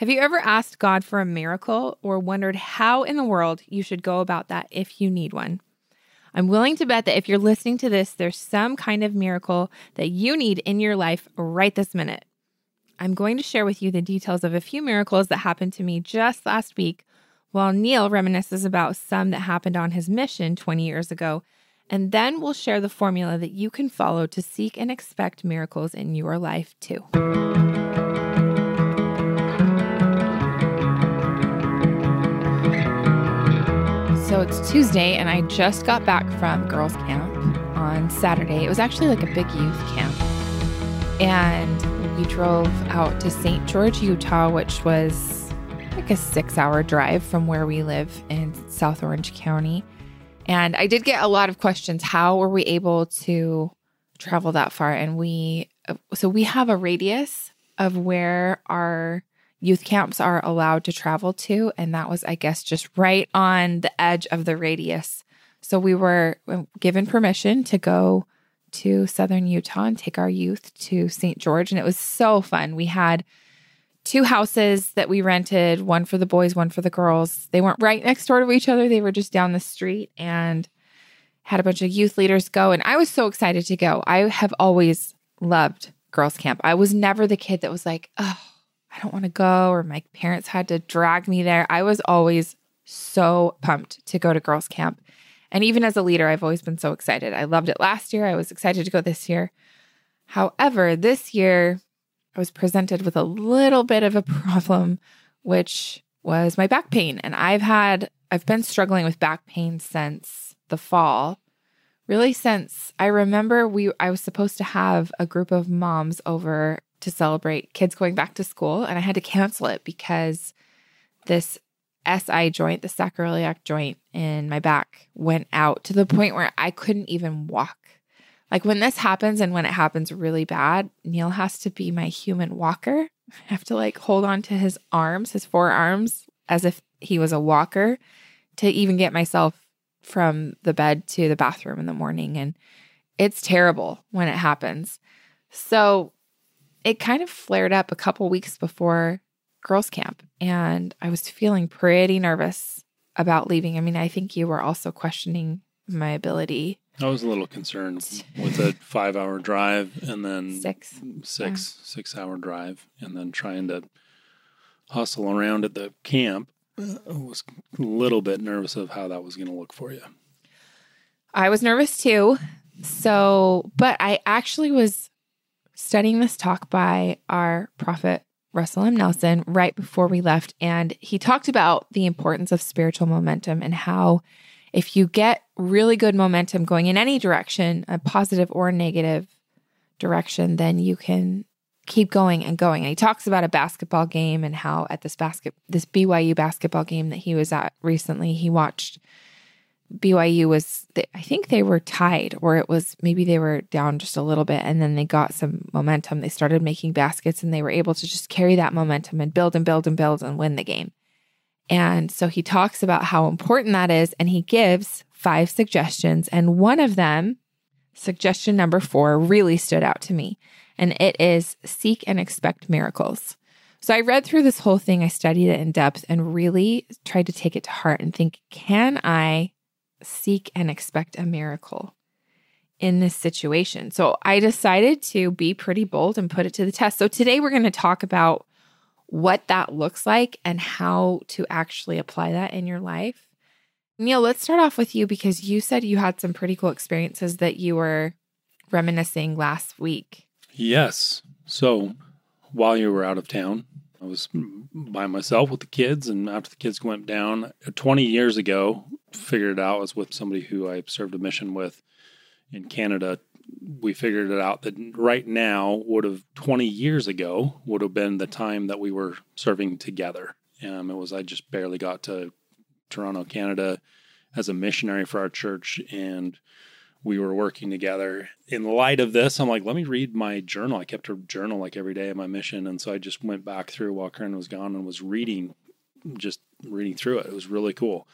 Have you ever asked God for a miracle or wondered how in the world you should go about that if you need one? I'm willing to bet that if you're listening to this, there's some kind of miracle that you need in your life right this minute. I'm going to share with you the details of a few miracles that happened to me just last week, while Neil reminisces about some that happened on his mission 20 years ago, and then we'll share the formula that you can follow to seek and expect miracles in your life too. So it's Tuesday, and I just got back from girls' camp on Saturday. It was actually like a big youth camp. And we drove out to St. George, Utah, which was like a 6-hour drive from where we live in South Orange County. And I did get a lot of questions. How were we able to travel that far? And we have a radius of where our youth camps are allowed to travel to, and that was, I guess, just right on the edge of the radius. So we were given permission to go to southern Utah and take our youth to St. George, and it was so fun. We had 2 houses that we rented, one for the boys, one for the girls. They weren't right next door to each other. They were just down the street, and had a bunch of youth leaders go, and I was so excited to go. I have always loved girls' camp. I was never the kid that was like, oh, I don't want to go, or my parents had to drag me there. I was always so pumped to go to girls' camp. And even as a leader, I've always been so excited. I loved it last year. I was excited to go this year. However, this year I was presented with a little bit of a problem, which was my back pain. And I've been struggling with back pain since the fall, really since I remember I was supposed to have a group of moms over to celebrate kids going back to school, and I had to cancel it because this SI joint, the sacroiliac joint in my back, went out to the point where I couldn't even walk. Like when this happens, and when it happens really bad, Neil has to be my human walker. I have to like hold on to his arms, his forearms, as if he was a walker to even get myself from the bed to the bathroom in the morning. And it's terrible when it happens. So it kind of flared up a couple weeks before girls' camp, and I was feeling pretty nervous about leaving. I mean, I think you were also questioning my ability. I was a little concerned with a 5-hour drive and then six-hour drive, and then trying to hustle around at the camp. I was a little bit nervous of how that was going to look for you. I was nervous too. So, but I actually was studying this talk by our prophet, Russell M. Nelson, right before we left. And he talked about the importance of spiritual momentum and how if you get really good momentum going in any direction, a positive or negative direction, then you can keep going and going. And he talks about a basketball game and how at this BYU basketball game that he was at recently, he watched BYU was, I think they were tied, or it was maybe they were down just a little bit, and then they got some momentum. They started making baskets, and they were able to just carry that momentum and build and build and build and win the game. And so he talks about how important that is, and he gives 5 suggestions. And one of them, suggestion number 4, really stood out to me, and it is seek and expect miracles. So I read through this whole thing. I studied it in depth and really tried to take it to heart and think, can I seek and expect a miracle in this situation? So I decided to be pretty bold and put it to the test. So today we're going to talk about what that looks like and how to actually apply that in your life. Neil, let's start off with you, because you said you had some pretty cool experiences that you were reminiscing last week. Yes. So while you were out of town, I was by myself with the kids, and after the kids went down 20 years ago, figured it out. I was with somebody who I served a mission with in Canada. We figured it out that right now 20 years ago would have been the time that we were serving together. It was, I just barely got to Toronto, Canada as a missionary for our church, and we were working together. In light of this, I'm like, let me read my journal. I kept a journal like every day of my mission. And so I just went back through while Karen was gone and was reading through it. It was really cool.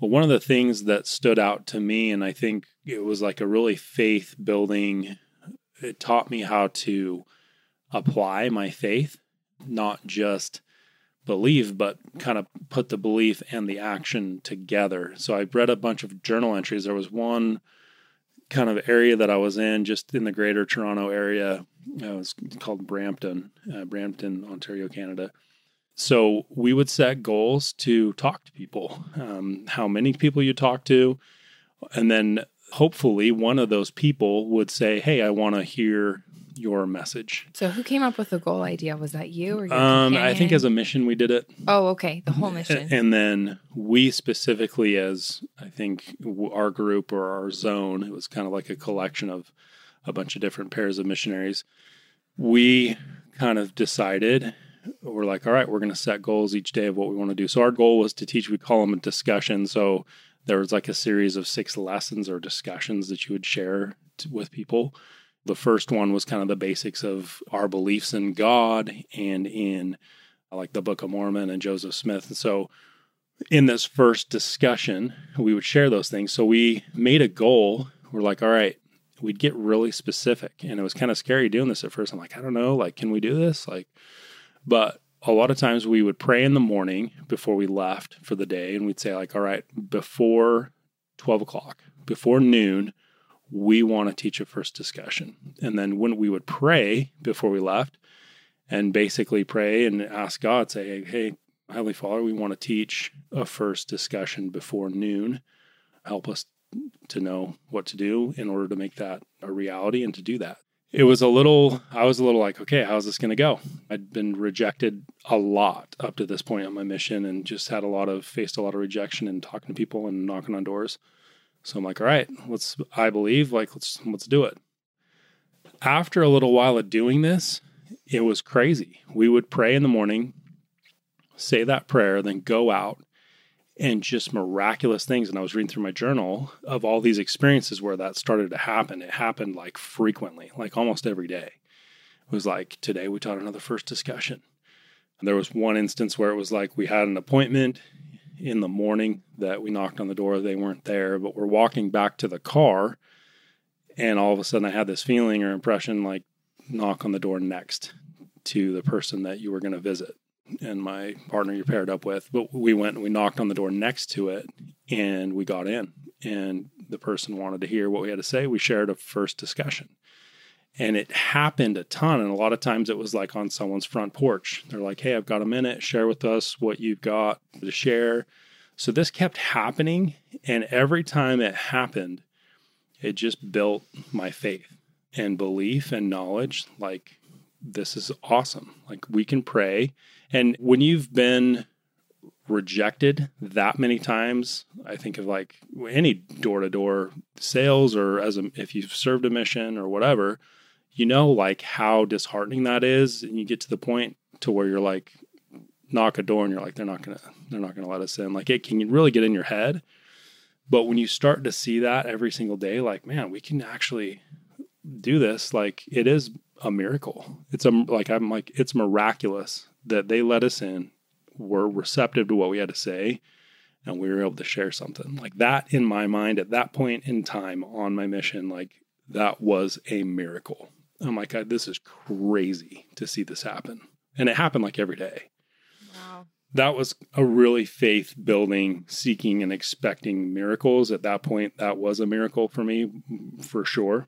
But one of the things that stood out to me, and I think it was like a really faith building, it taught me how to apply my faith, not just believe, but kind of put the belief and the action together. So I read a bunch of journal entries. There was one kind of area that I was in, just in the greater Toronto area. It was called Brampton, Ontario, Canada. So we would set goals to talk to people, how many people you talk to. And then hopefully one of those people would say, hey, I want to hear your message. So who came up with the goal idea? Was that you or your companion? I think as a mission we did it. Oh, okay. The whole mission. And then we specifically, as I think our group or our zone, it was kind of like a collection of a bunch of different pairs of missionaries. We kind of decided, we're like, all right, we're going to set goals each day of what we want to do. So our goal was to teach, we call them a discussion. So there was like a series of 6 lessons or discussions that you would share with people. The first one was kind of the basics of our beliefs in God and in like the Book of Mormon and Joseph Smith. And so in this first discussion, we would share those things. So we made a goal. We're like, all right, we'd get really specific. And it was kind of scary doing this at first. I'm like, I don't know, like, can we do this? Like, but a lot of times we would pray in the morning before we left for the day. And we'd say like, all right, before 12 o'clock, before noon, we want to teach a first discussion. And then when we would pray before we left and basically pray and ask God, say, hey, Heavenly Father, we want to teach a first discussion before noon. Help us to know what to do in order to make that a reality and to do that. It was I was a little like, okay, how's this going to go? I'd been rejected a lot up to this point on my mission and just had faced a lot of rejection and talking to people and knocking on doors. So I'm like, all right, let's do it. After a little while of doing this, it was crazy. We would pray in the morning, say that prayer, then go out and just miraculous things. And I was reading through my journal of all these experiences where that started to happen. It happened like frequently, like almost every day. It was like, today we taught another first discussion. And there was one instance where it was like, we had an appointment in the morning that we knocked on the door. They weren't there, but we're walking back to the car. And all of a sudden I had this feeling or impression, like knock on the door next to the person that you were going to visit. And my partner you paired up with, but we went and we knocked on the door next to it and we got in, and the person wanted to hear what we had to say. We shared a first discussion and it happened a ton. And a lot of times it was like on someone's front porch. They're like, hey, I've got a minute, share with us what you've got to share. So this kept happening. And every time it happened, it just built my faith and belief and knowledge. Like, this is awesome. Like, we can pray. And when you've been rejected that many times, I think of like any door-to-door sales or if you've served a mission or whatever, you know, like how disheartening that is. And you get to the point to where you're like, knock a door and you're like, they're not going to let us in. Like, it can really get in your head. But when you start to see that every single day, like, man, we can actually do this. Like, it is a miracle. It's miraculous that they let us in, were receptive to what we had to say, and we were able to share something like that. In my mind, at that point in time on my mission, like, that was a miracle. I'm like, this is crazy to see this happen. And it happened like every day. Wow. That was a really faith building, seeking and expecting miracles. At that point, that was a miracle for me, for sure.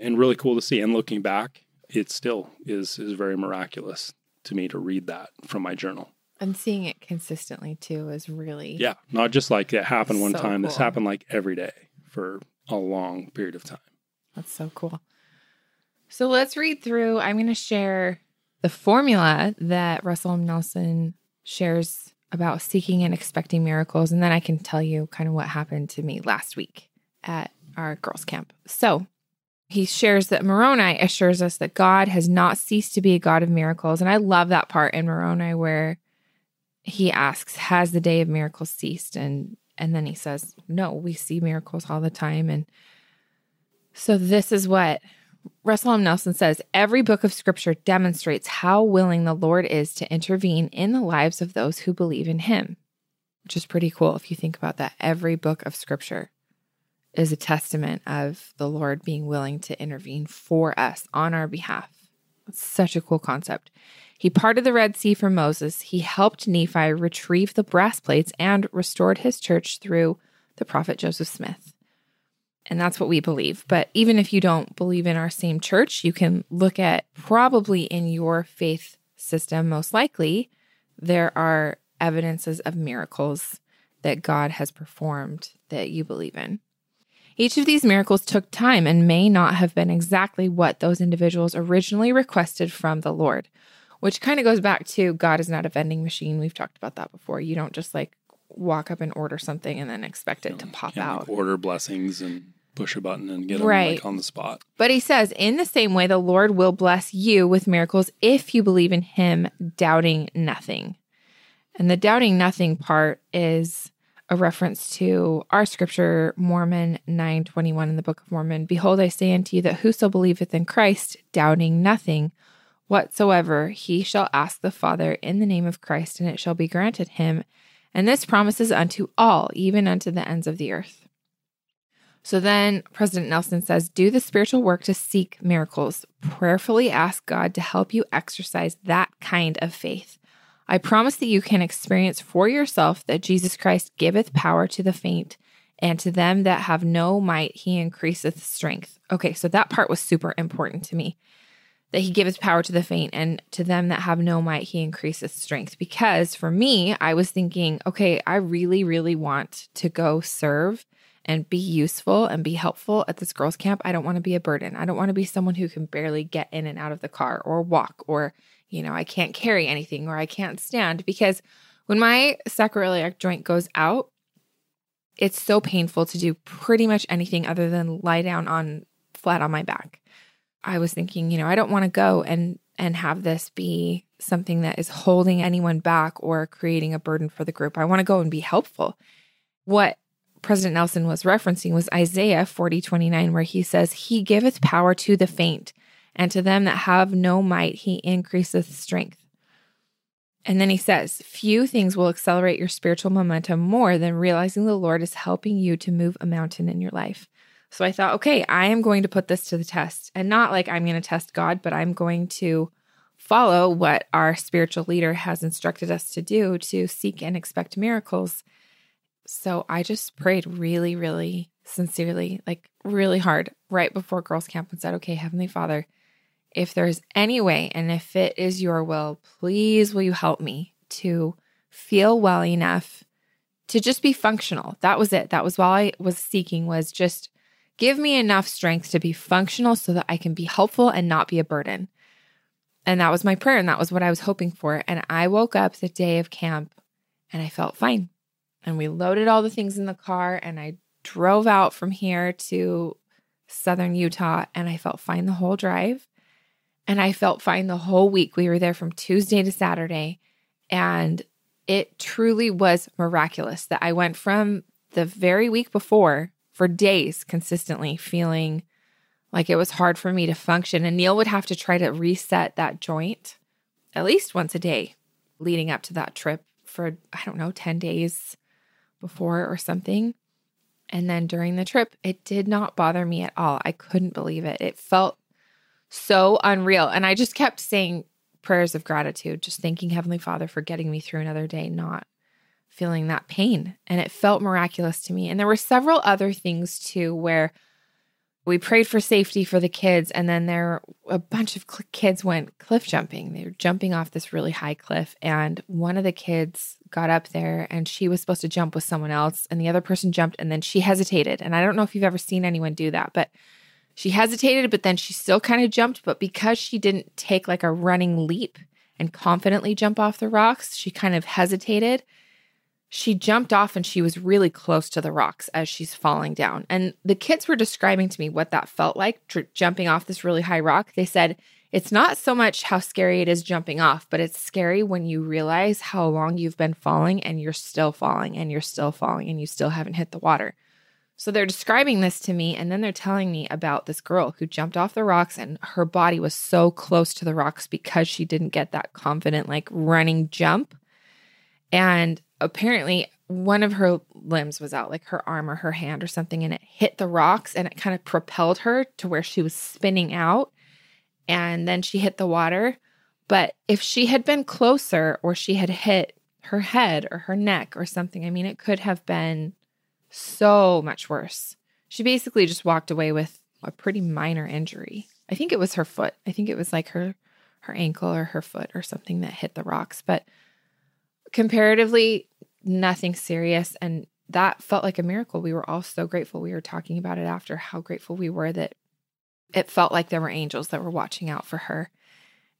And really cool to see. And looking back, it still is very miraculous to me to read that from my journal. And seeing it consistently too is really... Yeah, not just like it happened one time. Cool. This happened like every day for a long period of time. That's so cool. So let's read through. I'm going to share the formula that Russell M. Nelson shares about seeking and expecting miracles. And then I can tell you kind of what happened to me last week at our girls' camp. So... he shares that Moroni assures us that God has not ceased to be a God of miracles. And I love that part in Moroni where he asks, has the day of miracles ceased? And then he says, no, we see miracles all the time. And so this is what Russell M. Nelson says. Every book of Scripture demonstrates how willing the Lord is to intervene in the lives of those who believe in him, which is pretty cool if you think about that. Every book of Scripture is a testament of the Lord being willing to intervene for us on our behalf. It's such a cool concept. He parted the Red Sea for Moses. He helped Nephi retrieve the brass plates and restored his church through the prophet Joseph Smith. And that's what we believe. But even if you don't believe in our same church, you can look at probably in your faith system, most likely, there are evidences of miracles that God has performed that you believe in. Each of these miracles took time and may not have been exactly what those individuals originally requested from the Lord, which kind of goes back to God is not a vending machine. We've talked about that before. You don't just like walk up and order something and then expect it to pop out. Like order blessings and push a button and get them right, like on the spot. But he says, in the same way, the Lord will bless you with miracles if you believe in him, doubting nothing. And the doubting nothing part is a reference to our scripture, Mormon 9:21 in the Book of Mormon. Behold, I say unto you that whoso believeth in Christ, doubting nothing whatsoever, he shall ask the Father in the name of Christ, and it shall be granted him. And this promises unto all, even unto the ends of the earth. So then President Nelson says, do the spiritual work to seek miracles. Prayerfully ask God to help you exercise that kind of faith. I promise that you can experience for yourself that Jesus Christ giveth power to the faint, and to them that have no might he increaseth strength. Okay, so that part was super important to me, that he giveth power to the faint, and to them that have no might he increaseth strength. Because for me, I was thinking, okay, I really, really want to go serve and be useful and be helpful at this girls' camp. I don't want to be a burden. I don't want to be someone who can barely get in and out of the car or walk, or you know, I can't carry anything, or I can't stand, because when my sacroiliac joint goes out, it's so painful to do pretty much anything other than lie down on flat on my back. I was thinking, you know, I don't want to go and have this be something that is holding anyone back or creating a burden for the group. I want to go and be helpful. What President Nelson was referencing was Isaiah 40:29, where he says, he giveth power to the faint, and to them that have no might, he increaseth strength. And then he says, few things will accelerate your spiritual momentum more than realizing the Lord is helping you to move a mountain in your life. So I thought, okay, I am going to put this to the test. And not like I'm going to test God, but I'm going to follow what our spiritual leader has instructed us to do, to seek and expect miracles. So I just prayed really, really sincerely, like really hard, right before girls' camp, and said, okay, Heavenly Father, if there's any way, and if it is your will, please will you help me to feel well enough to just be functional. That was it. That was all I was seeking, was just give me enough strength to be functional so that I can be helpful and not be a burden. And that was my prayer, and that was what I was hoping for. And I woke up the day of camp, and I felt fine. And we loaded all the things in the car, and I drove out from here to southern Utah, and I felt fine the whole drive. And I felt fine the whole week. We were there from Tuesday to Saturday, and it truly was miraculous that I went from the very week before, for days consistently feeling like it was hard for me to function. And Neil would have to try to reset that joint at least once a day leading up to that trip for, I don't know, 10 days before or something. And then during the trip, it did not bother me at all. I couldn't believe it. It felt so unreal. And I just kept saying prayers of gratitude, just thanking Heavenly Father for getting me through another day, not feeling that pain. And it felt miraculous to me. And there were several other things too, where we prayed for safety for the kids. And then there were a bunch of kids went cliff jumping. They were jumping off this really high cliff. And one of the kids got up there, and she was supposed to jump with someone else. And the other person jumped, and then she hesitated. And I don't know if you've ever seen anyone do that, but she hesitated, but then she still kind of jumped. But because she didn't take like a running leap and confidently jump off the rocks, she kind of hesitated. She jumped off, and she was really close to the rocks as she's falling down. And the kids were describing to me what that felt like, jumping off this really high rock. They said It's not so much how scary it is jumping off, but it's scary when you realize how long you've been falling and you're still falling and you're still falling and you still haven't hit the water. So they're describing this to me, and then they're telling me about this girl who jumped off the rocks and her body was so close to the rocks because she didn't get that confident, like, running jump. And apparently one of her limbs was out, like her arm or her hand or something, and it hit the rocks and it kind of propelled her to where she was spinning out. And then she hit the water. But if she had been closer, or she had hit her head or her neck or something, I mean, it could have been so much worse. She basically just walked away with a pretty minor injury. I think it was her foot. I think it was like her ankle or her foot or something that hit the rocks. But comparatively, nothing serious. And that felt like a miracle. We were all so grateful. We were talking about it after, how grateful we were that it felt like there were angels that were watching out for her.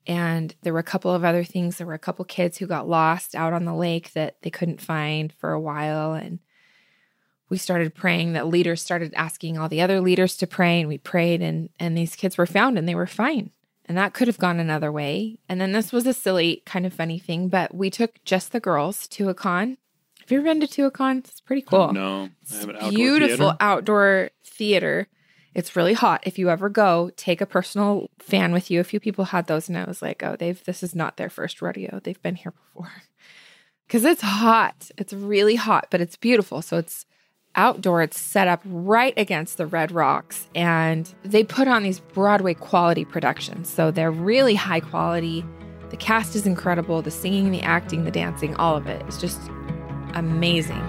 And there were a couple of other things. There were a couple kids who got lost out on the lake that they couldn't find for a while. And we started praying, that leaders started asking all the other leaders to pray, and we prayed, and these kids were found and they were fine. And that could have gone another way. And then this was a silly, kind of funny thing, but we took just the girls to a con. Have you ever been to a con? It's pretty cool. No, I have an outdoor beautiful theater. Outdoor theater. It's really hot. If you ever go, take a personal fan with you. A few people had those, and I was like, oh, this is not their first rodeo. They've been here before. Because it's hot. It's really hot, but it's beautiful. So it's outdoor. It's set up right against the red rocks, and they put on these Broadway quality productions. So they're really high quality. The cast is incredible. The singing, the acting, the dancing, all of it. It's just amazing.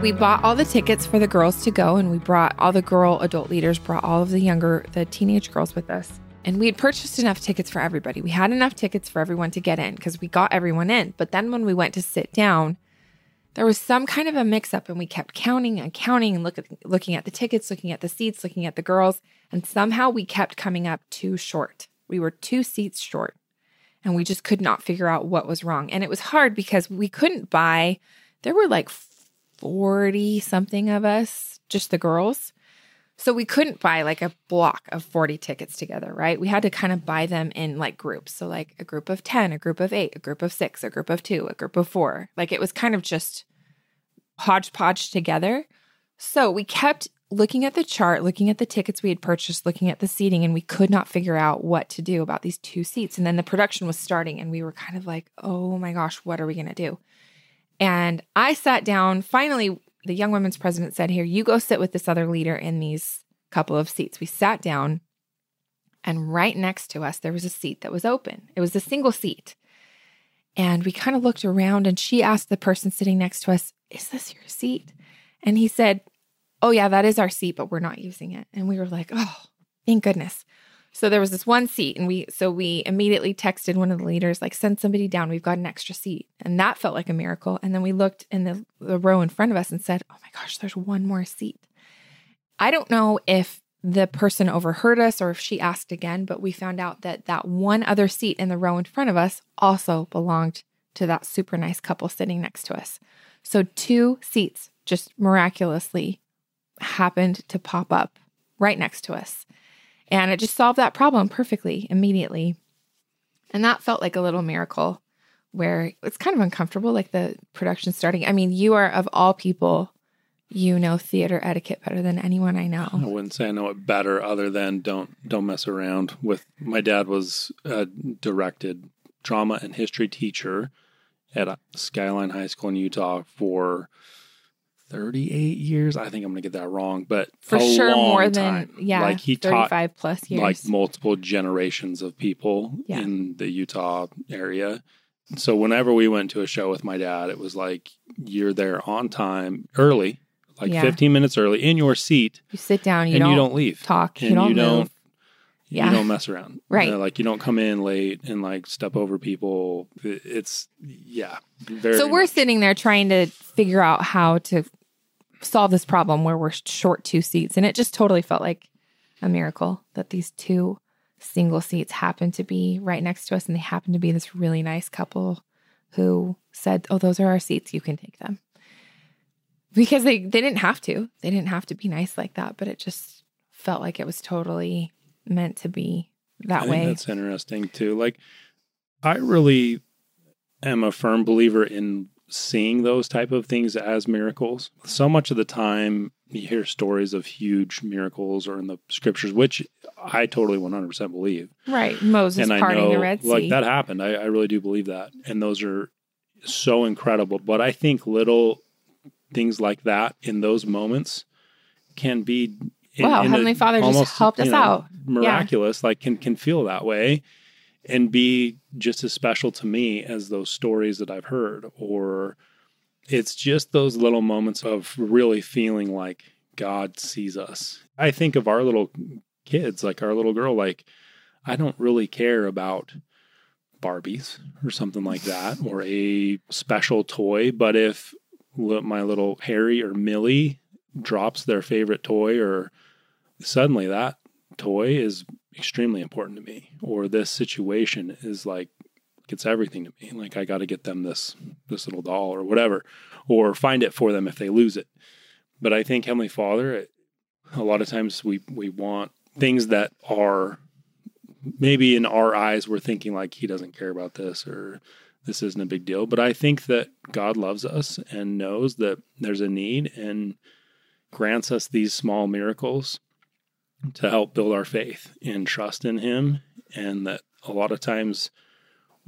We bought all the tickets for the girls to go, and we brought all the adult leaders, brought all of the teenage girls with us. And we had purchased enough tickets for everybody. We had enough tickets for everyone to get in, because we got everyone in. But then when we went to sit down, there was some kind of a mix-up, and we kept counting and looking at the tickets, looking at the seats, looking at the girls. And somehow we kept coming up too short. We were 2 seats short, and we just could not figure out what was wrong. And it was hard because we couldn't buy, there were like 40 something of us, just the girls. So we couldn't buy like a block of 40 tickets together, right? We had to kind of buy them in like groups. So like a group of 10, a group of 8, a group of 6, a group of 2, a group of 4. Like it was kind of just hodgepodge together. So we kept looking at the chart, looking at the tickets we had purchased, looking at the seating, and we could not figure out what to do about these 2 seats. And then the production was starting, and we were kind of like, oh my gosh, what are we going to do? And I sat down. Finally, the young women's president said, here, you go sit with this other leader in these couple of seats. We sat down, and right next to us, there was a seat that was open. It was a single seat. And we kind of looked around, and she asked the person sitting next to us, is this your seat? And he said, oh yeah, that is our seat, but we're not using it. And we were like, oh, thank goodness. So there was this one seat, and we immediately texted one of the leaders, like, send somebody down. We've got an extra seat. And that felt like a miracle. And then we looked in the row in front of us and said, oh my gosh, there's one more seat. I don't know if the person overheard us or if she asked again, but we found out that one other seat in the row in front of us also belonged to that super nice couple sitting next to us. So 2 seats just miraculously happened to pop up right next to us. And it just solved that problem perfectly, immediately. And that felt like a little miracle, where it's kind of uncomfortable, like the production starting. I mean, you are, of all people, you know theater etiquette better than anyone I know. I wouldn't say I know it better, other than don't mess around with. My dad was a directed drama and history teacher at Skyline High School in Utah for 38 years. I think I'm going to get that wrong, but for sure more than, yeah, like he taught 35 plus years, like multiple generations of people in the Utah area. So whenever we went to a show with my dad, it was like, you're there on time, early, like 15 minutes early, in your seat. You sit down, you don't leave, talk, and you don't move. You don't mess around. Right. Like, you don't come in late and like step over people. It's, so we're sitting there trying to figure out how to solve this problem where we're short 2 seats. And it just totally felt like a miracle that these 2 single seats happened to be right next to us, and they happened to be this really nice couple who said, oh, those are our seats, you can take them. Because they didn't have to. They didn't have to be nice like that, but it just felt like it was totally meant to be that way. I think that's interesting too. Like, I really am a firm believer in seeing those type of things as miracles. So much of the time you hear stories of huge miracles or in the scriptures, which I totally 100% believe. Right. Moses parting the Red Sea. Like that happened. I really do believe that. And those are so incredible. But I think little things like that in those moments can be Heavenly Father just helped us out. Miraculous, yeah. Like can feel that way and be just as special to me as those stories that I've heard. Or it's just those little moments of really feeling like God sees us. I think of our little kids, like our little girl, like I don't really care about Barbies or something like that or a special toy. But if my little Harry or Millie drops their favorite toy, or suddenly that toy is extremely important to me, or this situation is like, it's everything to me. Like I got to get them this little doll or whatever, or find it for them if they lose it. But I think Heavenly Father, a lot of times we want things that are maybe in our eyes, we're thinking like he doesn't care about this or this isn't a big deal. But I think that God loves us and knows that there's a need and grants us these small miracles to help build our faith and trust in him. And that a lot of times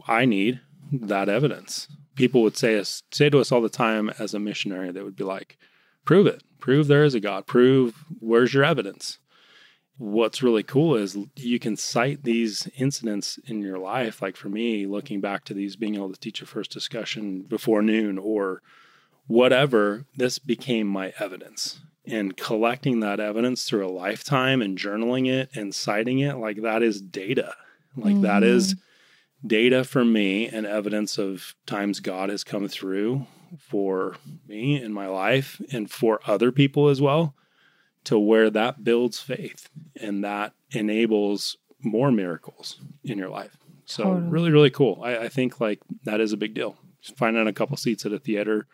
I need that evidence. People would say to us all the time as a missionary, they would be like, prove it. Prove there is a God. Prove, where's your evidence? What's really cool is you can cite these incidents in your life. Like for me, looking back to these, being able to teach a first discussion before noon or whatever, this became my evidence. And collecting that evidence through a lifetime and journaling it and citing it, like that is data. Like mm-hmm. that is data for me and evidence of times God has come through for me in my life and for other people as well, to where that builds faith and that enables more miracles in your life. So totally. Really, really cool. I think like that is a big deal. Just finding a couple seats at a theater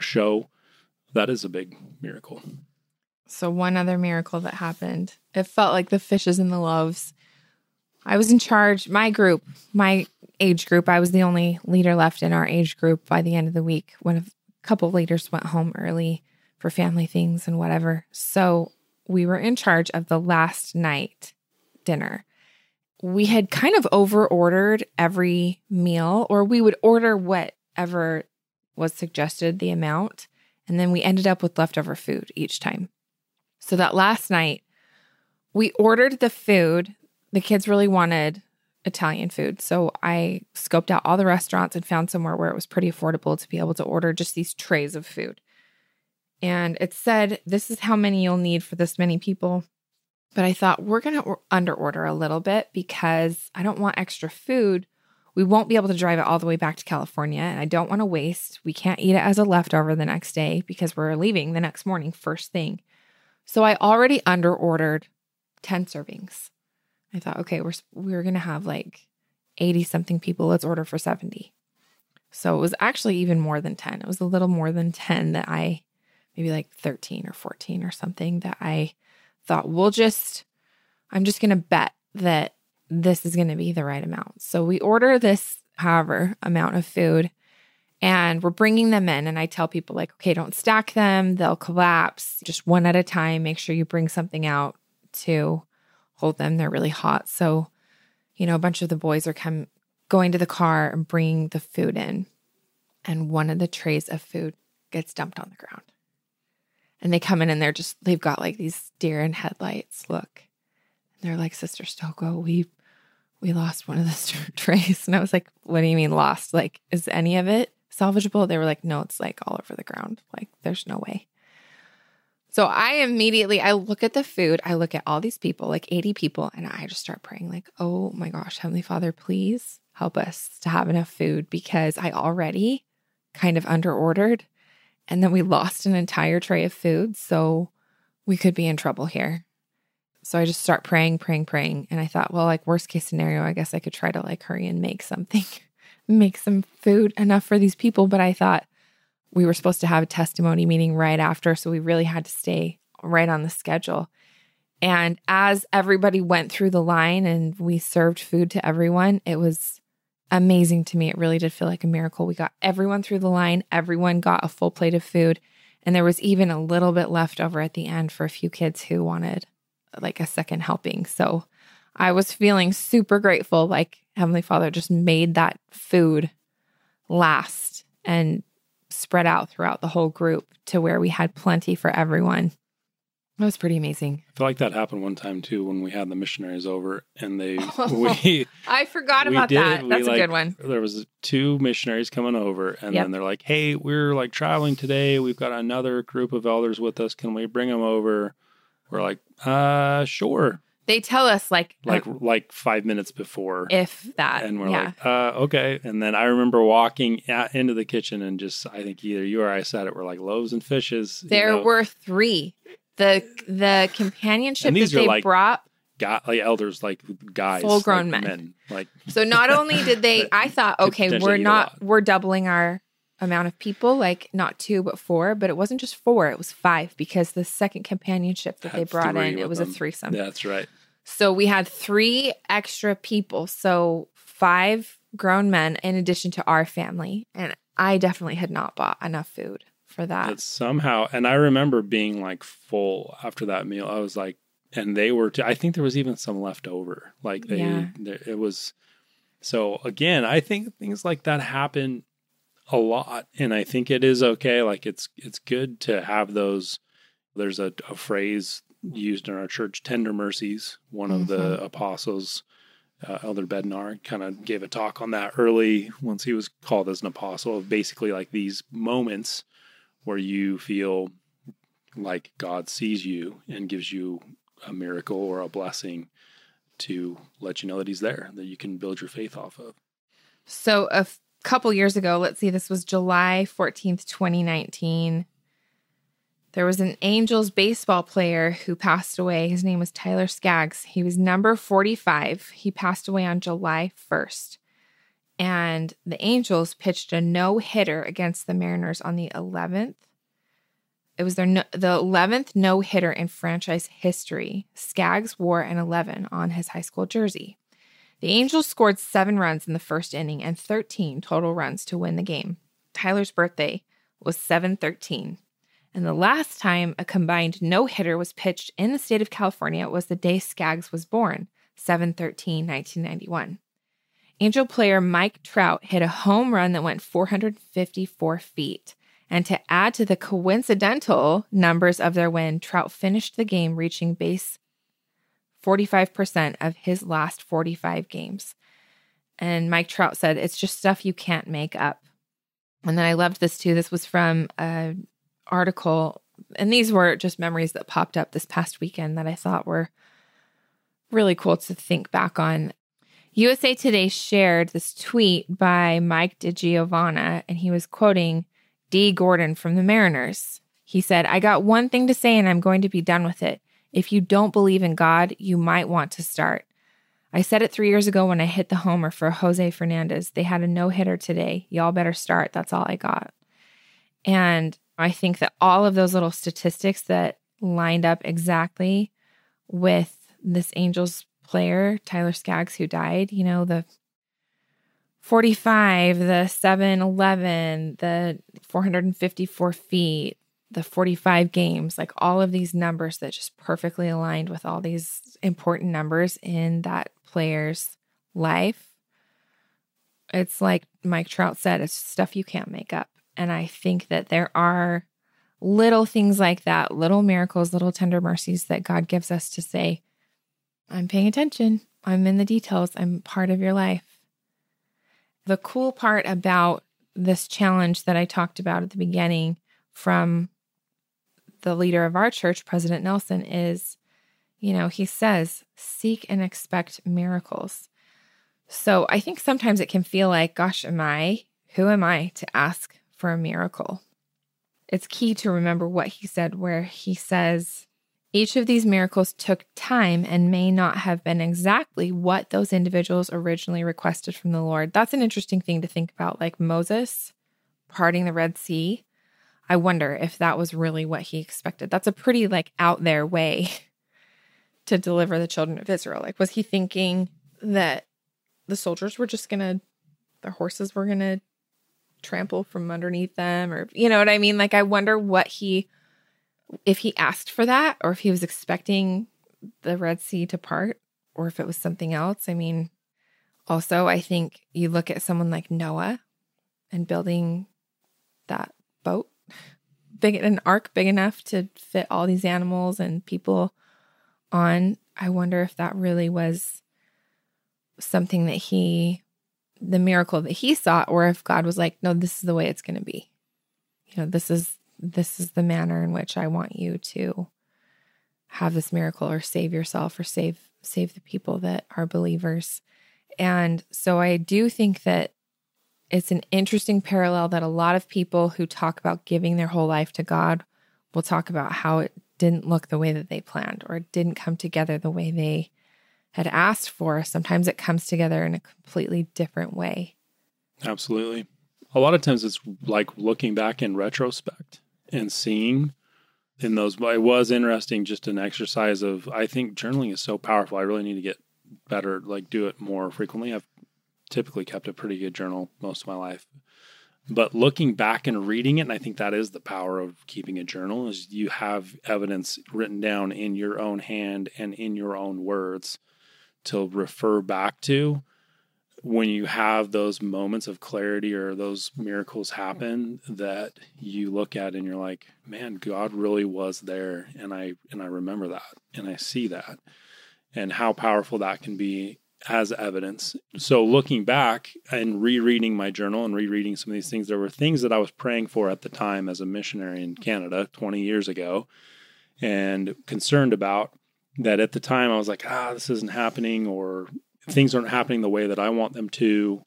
show, that is a big miracle. So one other miracle that happened, it felt like the fishes and the loaves. I was in charge, my age group, I was the only leader left in our age group by the end of the week. A couple of leaders went home early for family things and whatever. So we were in charge of the last night dinner. We had kind of over-ordered every meal, or we would order whatever was suggested, the amount. And then we ended up with leftover food each time. So that last night, we ordered the food. The kids really wanted Italian food. So I scoped out all the restaurants and found somewhere where it was pretty affordable to be able to order just these trays of food. And it said, this is how many you'll need for this many people. But I thought, we're going to underorder a little bit because I don't want extra food. We won't be able to drive it all the way back to California, and I don't want to waste. We can't eat it as a leftover the next day because we're leaving the next morning first thing. So I already underordered 10 servings. I thought, okay, we're going to have like 80-something people. Let's order for 70. So it was actually even more than 10. It was a little more than 10 that I, maybe like 13 or 14 or something, that I thought, I'm just going to bet that this is going to be the right amount. So we order this, however, amount of food, and we're bringing them in. And I tell people like, okay, don't stack them. They'll collapse. Just one at a time. Make sure you bring something out to hold them. They're really hot. So, a bunch of the boys are going to the car and bringing the food in. And one of the trays of food gets dumped on the ground. And they come in and they've got like these deer in headlights look. And they're like, Sister Stoko, we lost one of the trays. And I was like, what do you mean lost? Like, is any of it salvageable? They were like, no, it's like all over the ground. Like, there's no way. So I look at the food. I look at all these people, like 80 people. And I just start praying like, oh my gosh, Heavenly Father, please help us to have enough food, because I already kind of underordered. And then we lost an entire tray of food. So we could be in trouble here. So I just start praying. And I thought, well, like worst case scenario, I guess I could try to like hurry and make something, make some food enough for these people. But I thought we were supposed to have a testimony meeting right after. So we really had to stay right on the schedule. And as everybody went through the line and we served food to everyone, it was amazing to me. It really did feel like a miracle. We got everyone through the line. Everyone got a full plate of food. And there was even a little bit left over at the end for a few kids who wanted like a second helping. So I was feeling super grateful. Like Heavenly Father just made that food last and spread out throughout the whole group to where we had plenty for everyone. That was pretty amazing. I feel like that happened one time too when we had the missionaries over and I forgot about that. That's a good one. There was 2 missionaries coming over and then they're like, "Hey, we're like traveling today. We've got another group of elders with us. Can we bring them over?" We're like, sure." They tell us like 5 minutes before, if that, and we're like, okay. And then I remember walking into the kitchen and just, I think either you or I said it, we're like loaves and fishes. There were 3. The companionship that they brought, like elders, like guys, full grown like men. Like, so not only did they, I thought, okay, we're doubling our amount of people, like not 2, but 4, but it wasn't just 4, it was 5 because the second companionship that they brought in, it was a threesome. Yeah, that's right. So we had 3 extra people. So 5 grown men in addition to our family. And I definitely had not bought enough food for that. But somehow, and I remember being like full after that meal. I was like, and they were I think there was even some left over. Like it was, so again, I think things like that happen a lot. And I think it is okay. Like it's good to have those. There's a phrase used in our church, tender mercies. One of the apostles, Elder Bednar, kind of gave a talk on that early once he was called as an apostle, of basically like these moments where you feel like God sees you and gives you a miracle or a blessing to let you know that he's there, that you can build your faith off of. So a couple years ago, let's see, this was July 14th, 2019. There was an Angels baseball player who passed away. His name was Tyler Skaggs. He was number 45. He passed away on July 1st. And the Angels pitched a no-hitter against the Mariners on the 11th. It was the 11th no-hitter in franchise history. Skaggs wore an 11 on his high school jersey. The Angels scored 7 runs in the first inning and 13 total runs to win the game. Tyler's birthday was 7/13. And the last time a combined no-hitter was pitched in the state of California was the day Skaggs was born, 7/13/1991. Angel player Mike Trout hit a home run that went 454 feet. And to add to the coincidental numbers of their win, Trout finished the game reaching base 45% of his last 45 games. And Mike Trout said, "It's just stuff you can't make up." And then I loved this too. This was from an article, and these were just memories that popped up this past weekend that I thought were really cool to think back on. USA Today shared this tweet by Mike DiGiovanna, and he was quoting D. Gordon from the Mariners. He said, "I got one thing to say, and I'm going to be done with it. If you don't believe in God, you might want to start. I said it 3 years ago when I hit the homer for Jose Fernandez. They had a no-hitter today. Y'all better start. That's all I got." And I think that all of those little statistics that lined up exactly with this Angels player, Tyler Skaggs, who died, you know, the 45, the 7-11, the 454 feet, the 45 games, like all of these numbers that just perfectly aligned with all these important numbers in that player's life. It's like Mike Trout said, it's stuff you can't make up. And I think that there are little things like that, little miracles, little tender mercies that God gives us to say, I'm paying attention. I'm in the details. I'm part of your life. The cool part about this challenge that I talked about at the beginning from the leader of our church, President Nelson, is, you know, he says, seek and expect miracles. So I think sometimes it can feel like, gosh, who am I to ask for a miracle? It's key to remember what he said, where he says, Each of these miracles took time and may not have been exactly what those individuals originally requested from the Lord. That's an interesting thing to think about, like Moses parting the Red Sea. I wonder if that was really what he expected. That's a pretty like out there way to deliver the children of Israel. Like, was he thinking that the soldiers were just gonna, their horses were gonna trample from underneath them, or you know what I mean? Like, I wonder what he, if he asked for that, or if he was expecting the Red Sea to part, or if it was something else. I mean, also, I think you look at someone like Noah and building that boat, an ark big enough to fit all these animals and people on. I wonder if that really was something that the miracle that he sought, or if God was like, no, this is the way it's going to be. You know, this is the manner in which I want you to have this miracle, or save yourself, or save the people that are believers. And so I do think that it's an interesting parallel that a lot of people who talk about giving their whole life to God will talk about how it didn't look the way that they planned, or it didn't come together the way they had asked for. Sometimes it comes together in a completely different way. Absolutely. A lot of times it's like looking back in retrospect and seeing in those. It was interesting, just an exercise of, I think journaling is so powerful. I really need to get better, like do it more frequently. I've typically kept a pretty good journal most of my life, but looking back and reading it, and I think that is the power of keeping a journal, is you have evidence written down in your own hand and in your own words to refer back to. When you have those moments of clarity or those miracles happen that you look at and you're like, man, God really was there. And I remember that, and I see that, and how powerful that can be as evidence. So looking back and rereading my journal and rereading some of these things, there were things that I was praying for at the time as a missionary in Canada 20 years ago and concerned about, that at the time I was like, this isn't happening, or things aren't happening the way that I want them to.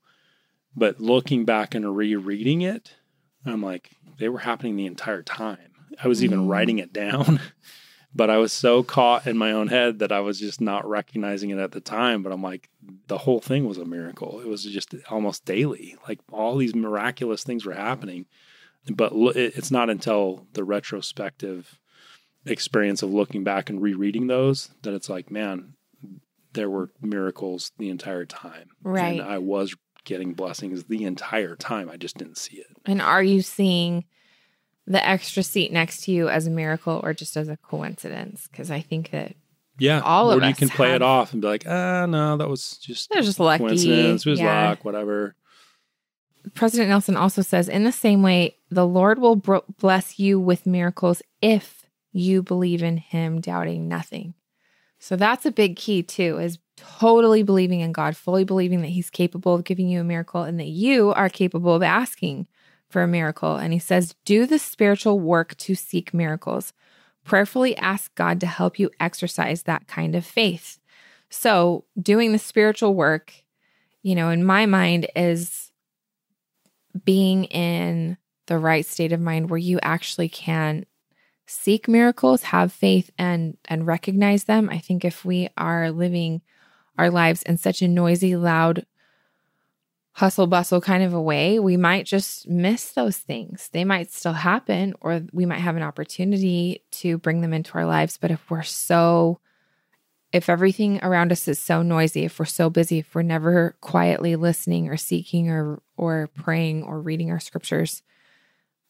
But looking back and rereading it, I'm like, they were happening the entire time. I was even writing it down, but I was so caught in my own head that I was just not recognizing it at the time. But I'm like, the whole thing was a miracle. It was just almost daily. Like, all these miraculous things were happening. But it's not until the retrospective experience of looking back and rereading those that it's like, man, there were miracles the entire time. Right. And I was getting blessings the entire time. I just didn't see it. And are you seeing the extra seat next to you as a miracle, or just as a coincidence? Because I think that all of us, or you can play it off and be like, no, that was just lucky. Coincidence, it was luck, whatever. President Nelson also says, in the same way, the Lord will bless you with miracles if you believe in him, doubting nothing. So that's a big key too, is totally believing in God, fully believing that he's capable of giving you a miracle and that you are capable of asking for a miracle. And he says, do the spiritual work to seek miracles. Prayerfully ask God to help you exercise that kind of faith. So doing the spiritual work, you know, in my mind, is being in the right state of mind where you actually can seek miracles, have faith, and recognize them. I think if we are living our lives in such a noisy, loud, hustle-bustle kind of a way, we might just miss those things. They might still happen, or we might have an opportunity to bring them into our lives. But if everything around us is so noisy, if we're so busy, if we're never quietly listening or seeking or praying or reading our scriptures,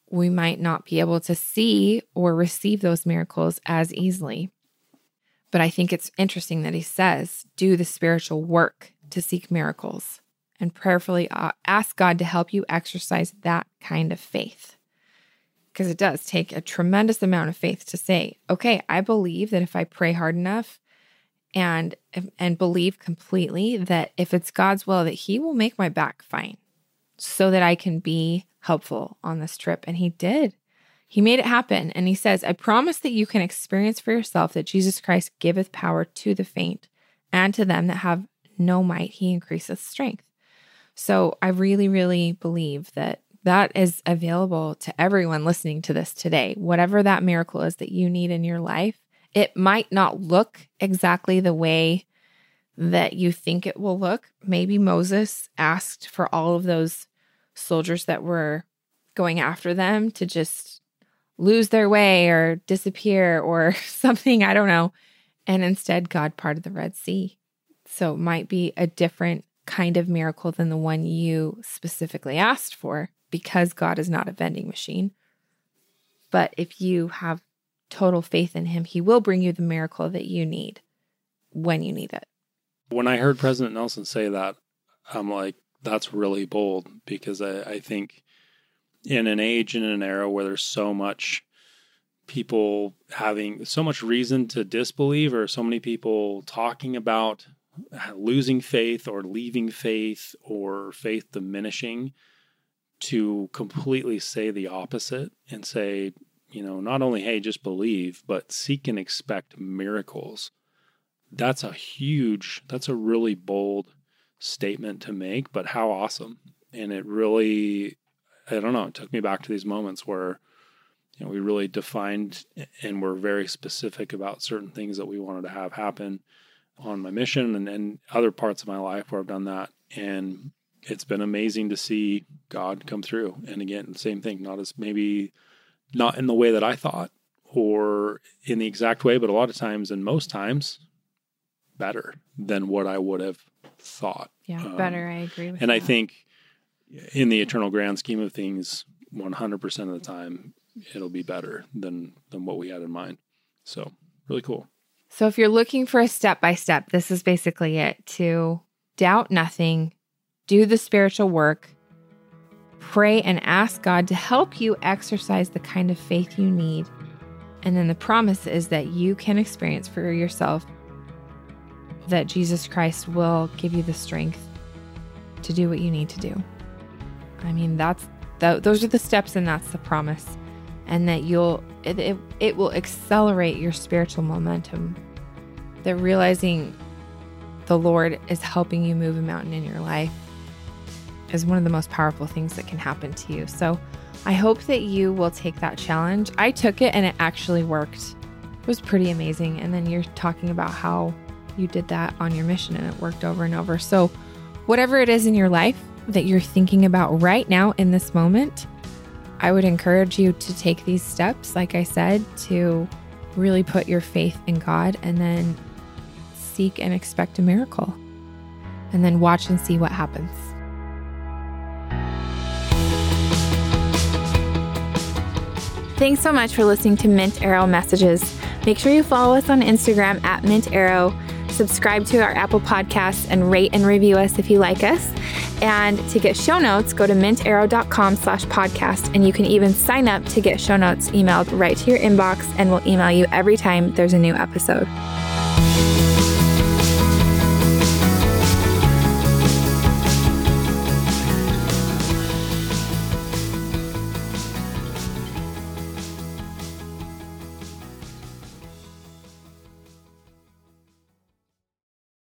we might not be able to see or receive those miracles as easily. But I think it's interesting that he says, do the spiritual work to seek miracles and prayerfully ask God to help you exercise that kind of faith. Because it does take a tremendous amount of faith to say, okay, I believe that if I pray hard enough and believe completely that if it's God's will, that he will make my back fine so that I can be helpful on this trip. And he did. He made it happen. And he says, I promise that you can experience for yourself that Jesus Christ giveth power to the faint, and to them that have no might, he increaseth strength. So I really, really believe that that is available to everyone listening to this today. Whatever that miracle is that you need in your life, It might not look exactly the way that you think it will look. Maybe Moses asked for all of those soldiers that were going after them to just lose their way or disappear or something, I don't know. And instead, God parted the Red Sea. So it might be a different kind of miracle than the one you specifically asked for, because God is not a vending machine. But if you have total faith in him, he will bring you the miracle that you need when you need it. When I heard President Nelson say that, I'm like, that's really bold, because I think in an age and an era where there's so much people having so much reason to disbelieve, or so many people talking about losing faith or leaving faith or faith diminishing, to completely say the opposite and say, you know, not only, hey, just believe, but seek and expect miracles. That's a really bold statement to make, but how awesome. And it really, I don't know, it took me back to these moments where, you know, we really defined and were very specific about certain things that we wanted to have happen on my mission and other parts of my life where I've done that. And it's been amazing to see God come through. And again, same thing, not in the way that I thought or in the exact way, but a lot of times and most times better than what I would have thought. Yeah, better. I agree with that. And I think in the eternal grand scheme of things, 100% of the time, it'll be better than what we had in mind. So really cool. So if you're looking for a step-by-step, this is basically it. To doubt nothing, do the spiritual work, pray and ask God to help you exercise the kind of faith you need. And then the promise is that you can experience for yourself that Jesus Christ will give you the strength to do what you need to do. I mean, those are the steps, and that's the promise. And that it will accelerate your spiritual momentum. That realizing the Lord is helping you move a mountain in your life is one of the most powerful things that can happen to you. So I hope that you will take that challenge. I took it and it actually worked. It was pretty amazing. And then you're talking about how you did that on your mission and it worked over and over. So whatever it is in your life that you're thinking about right now in this moment, I would encourage you to take these steps, like I said, to really put your faith in God and then seek and expect a miracle, and then watch and see what happens. Thanks so much for listening to Mint Arrow Messages. Make sure you follow us on Instagram at Mint Arrow. Subscribe to our Apple Podcasts and rate and review us if you like us. And to get show notes, go to mintarrow.com/podcast. And you can even sign up to get show notes emailed right to your inbox, and we'll email you every time there's a new episode.